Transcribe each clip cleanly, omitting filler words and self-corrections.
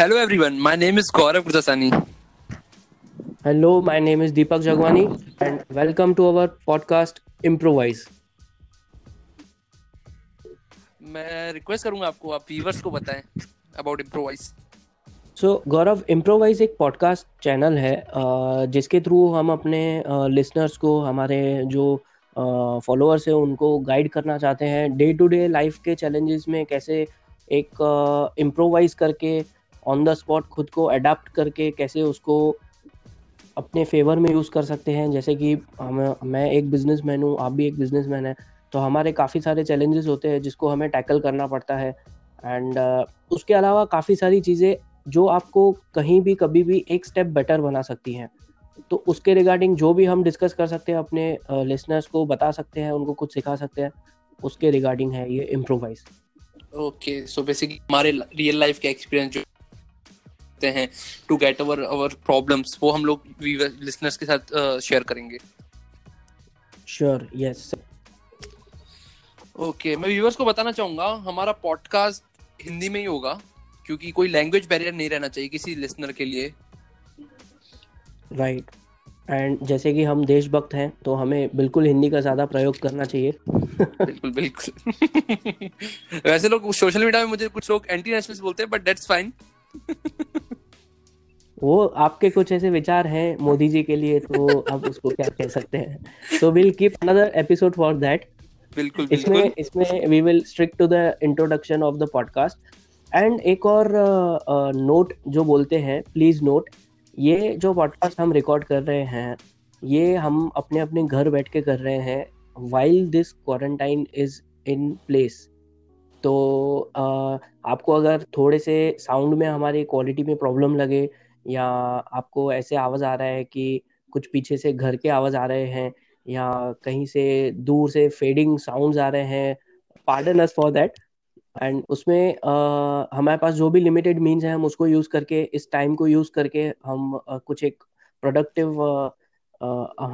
Hello everyone, my name is Gaurav Gurdasani. Hello, my name is Deepak Jagwani and welcome to our podcast Improvise. मैं request करूंगा आपको, आप viewers को बताएं about Improvise. So Gaurav, Improvise एक podcast channel है जिसके थ्रू हम अपने लिसनर्स को, हमारे जो फॉलोअर्स हैं उनको गाइड करना चाहते हैं डे टू डे लाइफ के चैलेंजेस में कैसे एक इम्प्रोवाइज करके ऑन द स्पॉट खुद को अडाप्ट करके कैसे उसको अपने फेवर में यूज़ कर सकते हैं. जैसे कि मैं एक बिजनेसमैन हूँ, आप भी एक बिजनेसमैन है, तो हमारे काफ़ी सारे चैलेंजेस होते हैं जिसको हमें टैकल करना पड़ता है. एंड उसके अलावा काफ़ी सारी चीज़ें जो आपको कहीं भी कभी भी एक स्टेप बेटर बना सकती हैं. तो उसके रिगार्डिंग जो भी हम डिस्कस कर सकते हैं अपने लिसनर्स को बता सकते हैं, उनको कुछ सिखा सकते हैं, उसके रिगार्डिंग है ये इम्प्रोवाइज. ओके, सो बेसिकली हमारे रियल लाइफ के एक्सपीरियंस जो हैं to get over our problems, वो हम लोग लिसनर्स के साथ शेयर करेंगे. Sure, yes. ओके, मैं व्यूअर्स को बताना चाहूँगा हमारा पॉडकास्ट हिंदी में ही होगा क्योंकि कोई लैंग्वेज बैरियर नहीं रहना चाहिए किसी लिसनर के लिए. राइट. एंड जैसे कि हम देशभक्त हैं तो हमें बिल्कुल हिंदी का ज़्यादा प्रयोग करना चाहिए. बिल्कुल बिल्कुल. वैसे लोग सोशल मीडिया में मुझे कुछ लोग एंटी नेशनलिस्ट बोलते हैं, बट दैट्स फाइन. वो आपके कुछ ऐसे विचार हैं मोदी जी के लिए, तो आप उसको क्या कह सकते हैं. So will keep another episode for that. बिल्कुल. इसमें we will strick to the introduction of the podcast. And एक और नोट जो बोलते हैं, प्लीज नोट, ये जो पॉडकास्ट हम रिकॉर्ड कर रहे हैं ये हम अपने अपने घर बैठ के कर रहे हैं while this quarantine is in place. तो आपको अगर थोड़े से साउंड में हमारी क्वालिटी में प्रॉब्लम लगे या आपको ऐसे आवाज़ आ रहा है कि कुछ पीछे से घर के आवाज़ आ रहे हैं या कहीं से दूर से फेडिंग साउंड्स आ रहे हैं, pardon us for that. And उसमें हमारे पास जो भी लिमिटेड मीन्स हैं हम उसको यूज़ करके, इस टाइम को यूज़ करके हम कुछ एक प्रोडक्टिव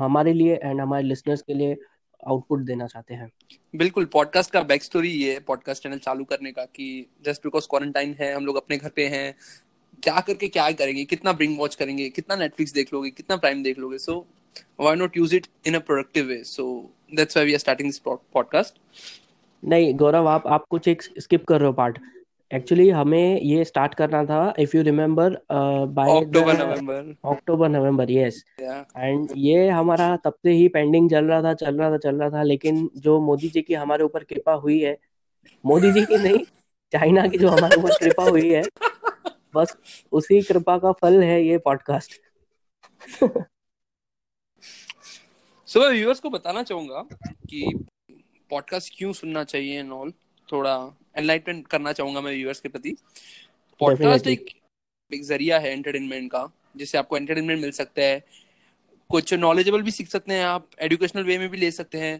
हमारे लिए एंड हमारे लिसनर्स के लिए आउटपुट देना चाहते हैं. बिल्कुल. पॉडकास्ट का बैक स्टोरी ये है, पॉडकास्ट चैनल चालू करने का, कि जस्ट बिकॉज क्वारंटाइन है, हम लोग अपने घर पे हैं, क्या करके क्या करेंगे, कितना बिंज वॉच करेंगे, कितना नेटफ्लिक्स देख लोगे, कितना प्राइम देख लोगे. So why not use it in a productive way. So that's why we are starting this podcast. नहीं गौरव, आप कुछ एक स्किप कर रहे हो पार्ट. एक्चुअली हमें ये स्टार्ट करना था, if you remember, by October November. Yes. And ये हमारा तब से ही पेंडिंग चल रहा था. लेकिन जो मोदी जी की हमारे ऊपर कृपा हुई है, मोदी जी की नहीं, चाइना की जो हमारे ऊपर कृपा हुई है, बस उसी कृपा का फल है ये पॉडकास्ट. सो व्यूअर्स को बताना चाहूंगा कि पॉडकास्ट क्यों सुनना चाहिए एंड ऑल, थोड़ा एनलाइटमेंट करना चाहूंगा मैं व्यूअर्स के प्रति. पॉडकास्ट एक जरिया है एंटरटेनमेंट का, जिससे आपको एंटरटेनमेंट मिल सकता है, कुछ नॉलेजेबल भी सीख सकते हैं आप, एजुकेशनल वे में भी ले सकते हैं.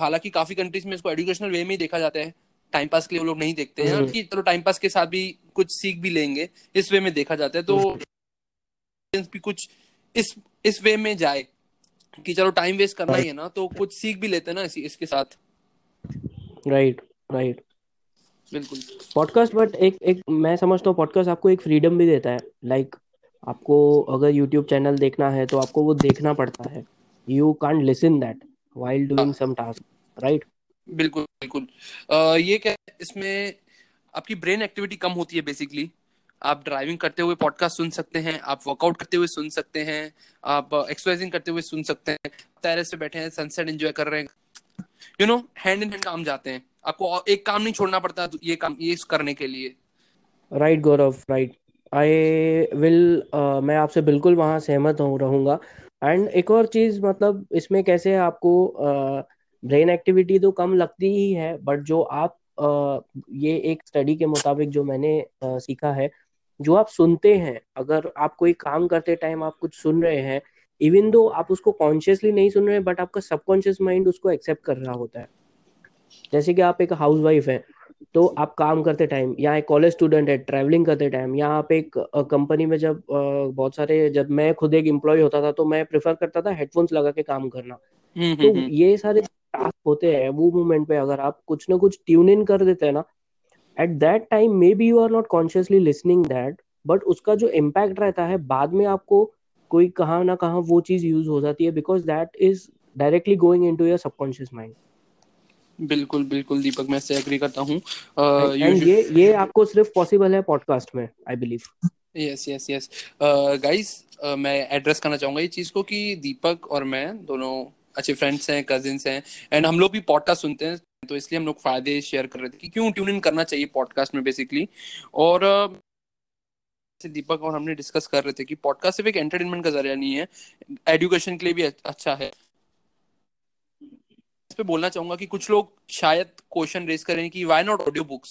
हालांकि काफी कंट्रीज में इसको एजुकेशनल वे में ही देखा जाता है, टाइम पास के लिए वो लोग नहीं देखते हैं कि चलो टाइम पास के साथ भी कुछ सीख भी लेंगे, इस वे में देखा जाता है. तो भी कुछ इस वे में जाए कि चलो टाइम वेस्ट करना ही है ना, तो कुछ सीख भी लेते हैं ना इसके साथ. राइट. बिल्कुल. पॉडकास्ट बट एक मैं समझता हूँ पॉडकास्ट आपको एक फ्रीडम भी देता है. लाइक आपको अगर YouTube चैनल देखना है तो आपको वो देखना पड़ता है, you can't listen that while doing some task. Right. बिल्कुल बिल्कुल. ये क्या, इसमें आपकी ब्रेन एक्टिविटी कम होती है बेसिकली. आप ड्राइविंग करते हुए पॉडकास्ट सुन सकते हैं, आप वर्कआउट करते हुए सुन सकते हैं, आप एक्सरसाइजिंग करते हुए सुन सकते हैं, टेरेस पे बैठे हैं, सनसेट एंजॉय कर रहे हैं, you know, hand in hand काम जाते हैं. आपको एक काम नहीं छोड़ना पड़ता ये काम ये करने के लिए. Right Gaurav, right. मैं आपसे बिल्कुल वहाँ सहमत रहूँगा. एंड एक और चीज़, मतलब इसमें कैसे आपको ब्रेन एक्टिविटी तो कम लगती ही है, बट जो आप ये एक स्टडी के मुताबिक जो मैंने सीखा है, जो आप सुनते हैं, अगर आप कोई काम करते टाइम आप कुछ सुन रहे हैं, इवन दो आप उसको कॉन्शियसली नहीं सुन रहे, बट आपका सबकॉन्शियस माइंड उसको एक्सेप्ट कर रहा होता है. जैसे कि आप एक हाउसवाइफ हैं तो आप काम करते टाइम, या एक कॉलेज स्टूडेंट है ट्रैवलिंग करते टाइम, या आप एक कंपनी में जब मैं खुद एक एम्प्लॉय होता था तो मैं प्रेफर करता था हेडफोन्स लगा के काम करना. तो ये सारे टास्क होते हैं, वो मोमेंट पे अगर आप कुछ ना कुछ ट्यून इन कर देते हैं ना, at that time maybe you are not consciously listening that, but उसका जो इम्पैक्ट रहता है बाद में आपको कोई कहाँ ना कहाँ वो चीज यूज हो जाती है because that is directly going into your subconscious mind. बिल्कुल बिल्कुल दीपक, मैं इससे एग्री करता हूँ. ये आपको सिर्फ पॉसिबल है पॉडकास्ट में, I believe. Yes yes yes guys, मैं एड्रेस करना चाहूंगा ये चीज को कि दीपक और मैं दोनों अच्छे फ्रेंड्स हैं, कजिन्स हैं, एंड हम लोग भी पॉडकास्ट सुनते हैं, तो इसलिए हम लोग फायदे शेयर कर रहे थे कि क्यों ट्यून इन करना चाहिए पॉडकास्ट में बेसिकली. और दीपक और हमने डिस्कस कर रहे थे कि पॉडकास्ट सिर्फ एक एंटरटेनमेंट का जरिया नहीं है, एजुकेशन के लिए भी अच्छा है. इस पे बोलना चाहूंगा कि कुछ लोग शायद क्वेश्चन रेज करें कि व्हाई नॉट ऑडियो बुक्स,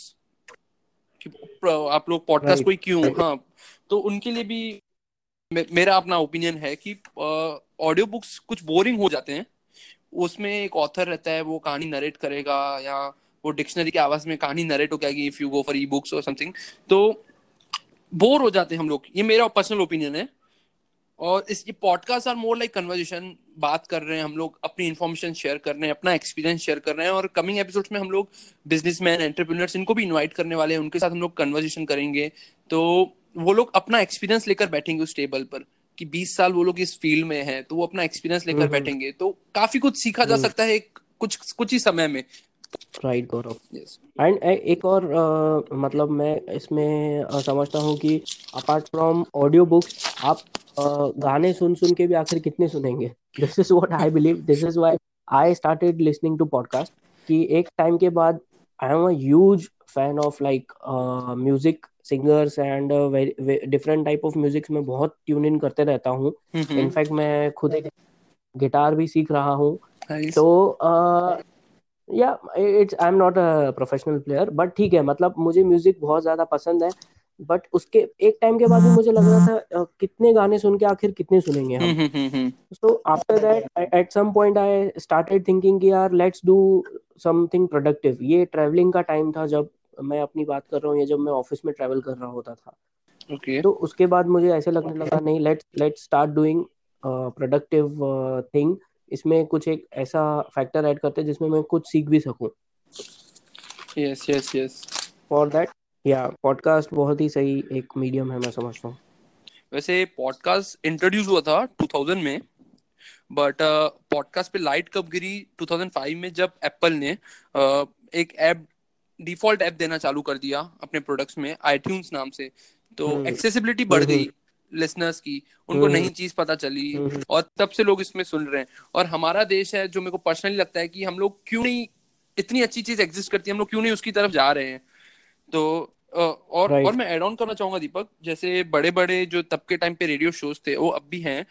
आप लोग पॉडकास्ट कोई क्यों. हाँ, तो उनके लिए भी मेरा अपना ओपिनियन है कि ऑडियो बुक्स कुछ बोरिंग हो जाते हैं. उसमें एक ऑथर रहता है, वो कहानी नरेट करेगा या वो डिक्शनरी की आवाज में कहानी नरेट हो जाएगी if you go for e books और समथिंग, तो बोर हो जाते हैं हम लोग. ये मेरा पर्सनल ओपिनियन है. और इस podcast are more like conversation, बात कर रहे हैं हम लोग, अपनी इन्फॉर्मेशन शेयर कर रहे हैं, अपना एक्सपीरियंस शेयर कर रहे हैं. और कमिंग एपिसोड्स में हम लोग बिजनेसमैन, एंटरप्रेन्योर्स, इनको भी इन्वाइट करने वाले हैं, उनके साथ हम लोग कन्वर्सेशन करेंगे. तो वो लोग अपना एक्सपीरियंस लेकर बैठेंगे उस टेबल पर कि 20 साल वो लोग इस फील्ड में हैं, तो वो अपना एक्सपीरियंस लेकर बैठेंगे, तो काफी कुछ सीखा जा सकता है कुछ ही समय में. Right Gaurav. एंड एक और मतलब मैं इसमें समझता हूँ कि अपार्ट फ्रॉम ऑडियो बुक्स आप गाने सुन के भी आखिर कितने सुनेंगे. This is what I believe, this is why I started listening to podcast कि एक टाइम के बाद I am a huge fan of like music singers and different type of music में बहुत ट्यून इन करते रहता हूँ. इनफैक्ट मैं खुद एक गिटार भी सीख रहा हूँ. तो या it's I am not a professional player, but ठीक है, मतलब मुझे म्यूजिक बहुत ज्यादा पसंद है. बट उसके एक टाइम के बाद भी मुझे लग रहा था कितने गाने सुन के आखिर कितने सुनेंगे हम. So after that at some point I started thinking कि यार लेट्स डू समथिंग प्रोडक्टिव. ये ट्रैवलिंग का टाइम था जब मैं अपनी बात कर रहा हूँ, या जब मैं ऑफिस में ट्रैवल कर रहा होता था. तो उसके बाद मुझे ऐसे लगने लगा नहीं, let's start doing productive thing. इसमें कुछ एक ऐसा फैक्टर ऐड करते हैं जिसमें मैं कुछ सीख भी सकूं. Yes yes yes for that या पॉडकास्ट बहुत ही सही एक मीडियम है, मैं समझता हूं. वैसे पॉडकास्ट इंट्रोड्यूस हुआ था 2000 में, बट पॉडकास्ट पे लाइट कब गिरी 2005 में, जब एप्पल ने एक ऐप, डिफॉल्ट ऐप देना चालू कर दिया अपने प्रोडक्ट्स में, आईट्यून्स नाम से. तो एक्सेसिबिलिटी बढ़ गई लिसनर्स की, उनको नई चीज पता चली और तब से लोग इसमें सुन रहे हैं. और हमारा देश है जो मेरे को पर्सनली लगता है कि हम लोग क्यों नहीं, इतनी अच्छी चीज एग्जिस्ट करती है, हम लोग क्यों नहीं उसकी तरफ जा रहे हैं. तो और मैं ऐड ऑन करना चाहूंगा दीपक, जैसे बड़े बड़े जो तब के टाइम पे रेडियो शोज थे वो अब भी हैं,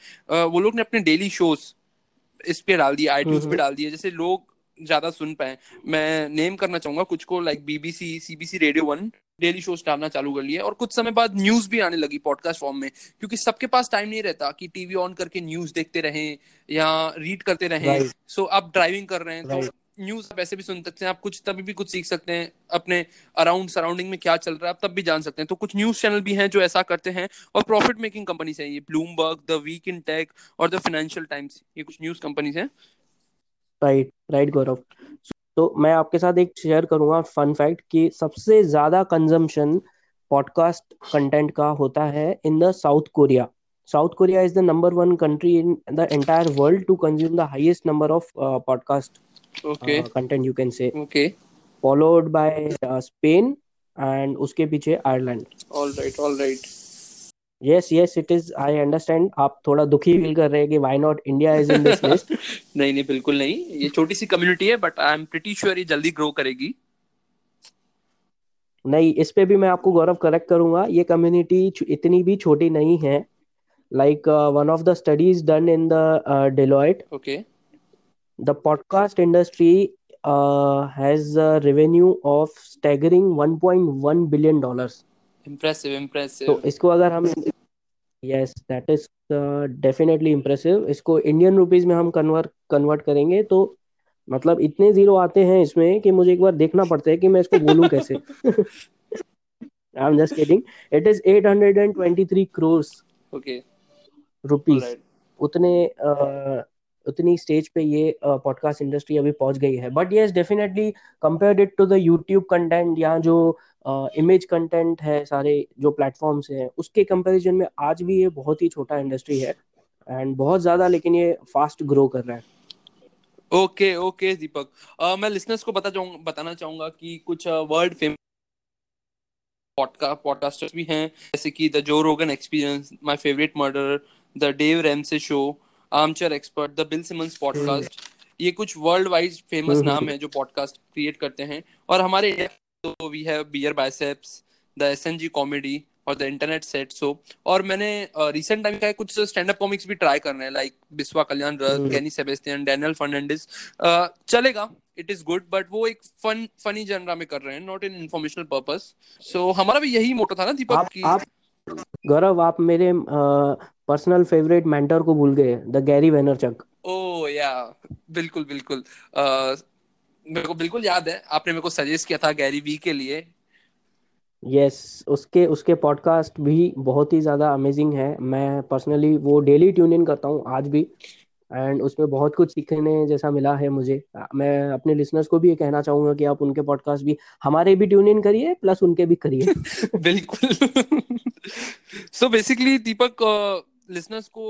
वो लोग ने अपने डेली शोज इस पे डाल दिए, आईट्यून्स पे डाल दिए, जैसे लोग ज्यादा सुन पाए. मैं नेम करना चाहूंगा कुछ को, like BBC, CBC, radio one daily shows डालना चालू कर लिए. और कुछ समय बाद न्यूज भी आने लगी पॉडकास्ट फॉर्म में, क्योंकि सबके पास टाइम नहीं रहता कि टीवी ऑन करके न्यूज देखते रहें या रीड करते रहें. सो आप ड्राइविंग कर रहे हैं तो न्यूज आप ऐसे भी सुन सकते हैं, आप कुछ तभी भी कुछ सीख सकते हैं, अपने अराउंड सराउंडिंग में क्या चल रहा है आप तब भी जान सकते हैं. तो कुछ न्यूज चैनल भी हैं जो ऐसा करते हैं, और प्रॉफिट मेकिंग कंपनीज हैं ये, Bloomberg, the week in take और द फाइनेंशियल टाइम्स, ये कुछ न्यूज कंपनीज हैं. Right right Gaurav. तो मैं आपके साथ एक शेयर करूंगा फन फैक्ट कि सबसे ज्यादा कंजम्पशन पॉडकास्ट कंटेंट का होता है in the South Korea. South Korea is the number one country in the entire world to consume the highest number of podcast content, you can say, followed by Spain and उसके पीछे Ireland. Alright alright, yes yes it is, I understand. आप थोड़ा दुखी feel कर रहे हैं कि why not India is in this list. नहीं नहीं बिल्कुल नहीं, ये छोटी सी कम्युनिटी है but I am pretty sure ये जल्दी ग्रो करेगी. नहीं, इस पे भी मैं आपको गौरव करेक्ट करूंगा, ये कम्युनिटी इतनी भी छोटी नहीं है. Like one of the studies done in the Deloitte, the podcast industry has a revenue of staggering $1.1 billion. impressive. तो इसको अगर हम yes that is definitely impressive, इसको इंडियन रुपीज में हम कन्वर्ट करेंगे तो मतलब इतने जीरो आते हैं इसमें कि मुझे एक बार देखना पड़ता है कि मैं इसको बोलूं कैसे. I am just kidding. It is 823 crores rupees. उतने उतनी स्टेज पे ये पॉडकास्ट इंडस्ट्री अभी पहुंच गई है. But yes, definitely compared it to the YouTube content या जो इमेज कंटेंट है, सारे जो प्लेटफॉर्म्स हैं उसके कंपैरिजन में आज भी ये बहुत ही छोटा इंडस्ट्री है एंड बहुत ज़्यादा, लेकिन ये फास्ट ग्रो कर रहा है. ओके ओके दीपक, मैं लिसनर्स को बताना चाहूँगा कि कुछ वर्ल्ड फेमस पॉडकास्टर्स भी हैं, जैसे कि the Joe Rogan experience, my favourite murder, the Dave Ramsey show, armchair expert, the Bill Simmons podcast. ये कुछ वर्ल्ड वाइड फेमस नाम हैं जो पॉडकास्ट क्रिएट करते हैं. और हमारे तो we have Beer Biceps, the SNG comedy और द इंटरनेट सेट शो. और मैंने रिसेंट टाइम का कुछ स्टैंड अप कॉमिक्स भी ट्राई करने हैं, लाइक बिस्वा कल्याण रथ, गैनी सेबेस्टियन, डैनियल फर्नांडिस. चलेगा, इट इज गुड, बट वो एक फनी जनरा में कर रहे हैं, not in informational purpose. So हमारा भी यही मोटो था ना दीपक की. गौरव, आप मेरे पर्सनल फेवरेट मेंटर को भूल गए, द गैरी वेनरचक. ओह या, बिल्कुल बिल्कुल, मेरे को बिल्कुल याद है, आपने मेरे को सजेस्ट किया था गैरी वी के लिए. यस, उसके पॉडकास्ट भी बहुत ही ज़्यादा अमेजिंग है. मैं पर्सनली वो डेली ट्यून इन करता हूँ आज भी, एंड उसमें बहुत कुछ सीखने जैसा मिला है मुझे. मैं अपने लिसनर्स को भी ये कहना चाहूँगा कि आप उनके पॉडकास्ट भी, हमारे भी ट्यून इन करिए, प्लस उनके भी करिए. बिल्कुल. सो बेसिकली दीपक, लिसनर्स को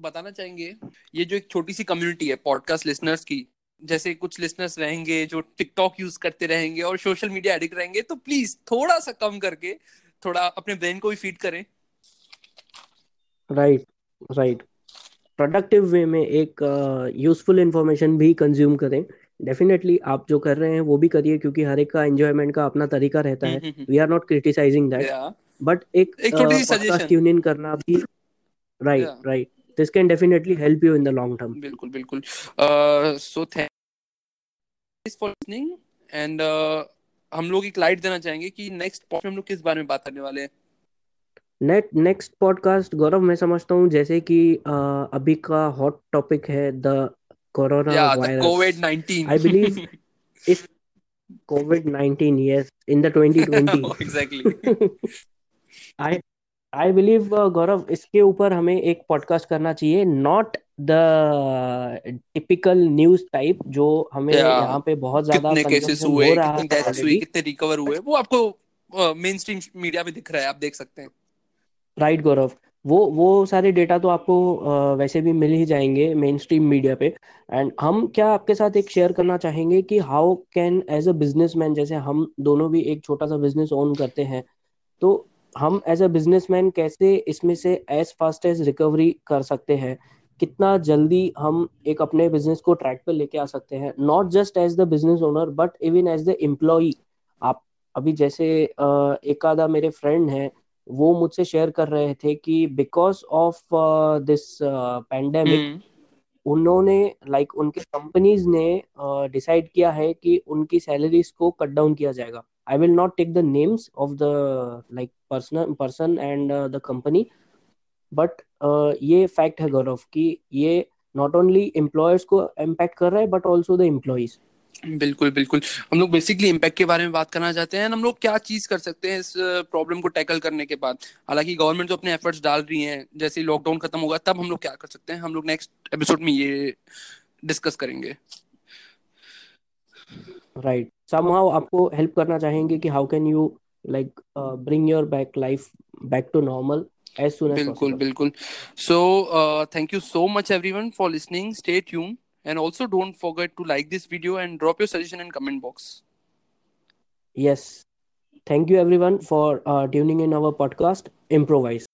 बताना चाहेंगे, ये जो एक छोटी सी कम्युनिटी है पॉडकास्ट लिसनर्स की, जैसे कुछ लिसनर्स रहेंगे जो टिकटॉक यूज करते रहेंगे और सोशल मीडिया एडिक्ट रहेंगे, तो प्लीज थोड़ा सा कम करके थोड़ा अपने ब्रेन को भी फीड करें. राइट, प्रोडक्टिव वे में एक यूजफुल इंफॉर्मेशन भी कंज्यूम करें. डेफिनेटली आप जो कर रहे हैं वो भी करिए, क्योंकि हर एक का एंजॉयमेंट का अपना तरीका रहता है. We are not criticising that, but एक छोटी सजेशन ट्यून इन करना भी. Right, this can definitely help you in the long term. Bilkul, bilkul. So thanks for listening and हम लोग एक लाइट देना चाहेंगे कि नेक्स्ट पॉडकास्ट हम लोग किस बारे में बात करने वाले हैं. नेक्स्ट पॉडकास्ट गौरव, मैं समझता हूँ जैसे कि अभी का हॉट टॉपिक है द कोरोना वायरस, कोविड-19. I believe it's कोविड-19, yes, in the 2020. Exactly. I believe Gaurav, इसके ऊपर हमें एक पॉडकास्ट करना चाहिए, not the typical news type जो हमें यहाँ पे बहुत ज्यादा केसेस हुए, कितने रिकवर हुए, वो आपको मेनस्ट्रीम मीडिया में दिख रहा है, आप देख सकते हैं. राइट गौरव, वो सारे डेटा तो आपको वैसे भी मिल ही जाएंगे मेनस्ट्रीम मीडिया पे. एंड हम क्या आपके साथ एक शेयर करना चाहेंगे कि how can as a businessman, जैसे हम दोनों भी एक छोटा सा बिजनेस ओन करते हैं, तो हम एज अ बिजनेसमैन कैसे इसमें से एज फास्ट एज रिकवरी कर सकते हैं, कितना जल्दी हम एक अपने बिजनेस को ट्रैक पे लेके आ सकते हैं, not just as the business owner but even as the employee. आप अभी जैसे एक आधा मेरे फ्रेंड हैं, वो मुझसे शेयर कर रहे थे कि बिकॉज ऑफ दिस पैंडेमिक उन्होंने उनके कंपनीज ने डिसाइड किया है कि उनकी सैलरीज को कट डाउन किया जाएगा. I will not take the names of the person and the company, but ये fact है गौरव कि ये not only employers को impact कर रहा है but also the employees. बिल्कुल बिल्कुल, हम लोग बेसिकली इम्पैक्ट के बारे में बात करना चाहते हैं, हम लोग क्या चीज कर सकते हैं इस प्रॉब्लम को टैकल करने के बाद. हालांकि गवर्नमेंट जो अपने एफर्ट्स डाल रही है, जैसे लॉकडाउन खत्म होगा तब हम लोग क्या कर सकते हैं, हम लोग नेक्स्ट एपिसोड में ये डिस्कस करेंगे. Right. Somehow आपको help करना चाहेंगे कि how can you bring your life back to normal as soon as possible. बिल्कुल. So thank you so much everyone for listening. Stay tuned and also don't forget to like this video and drop your suggestion in comment box. Yes. Thank you everyone for tuning in our podcast Improvise.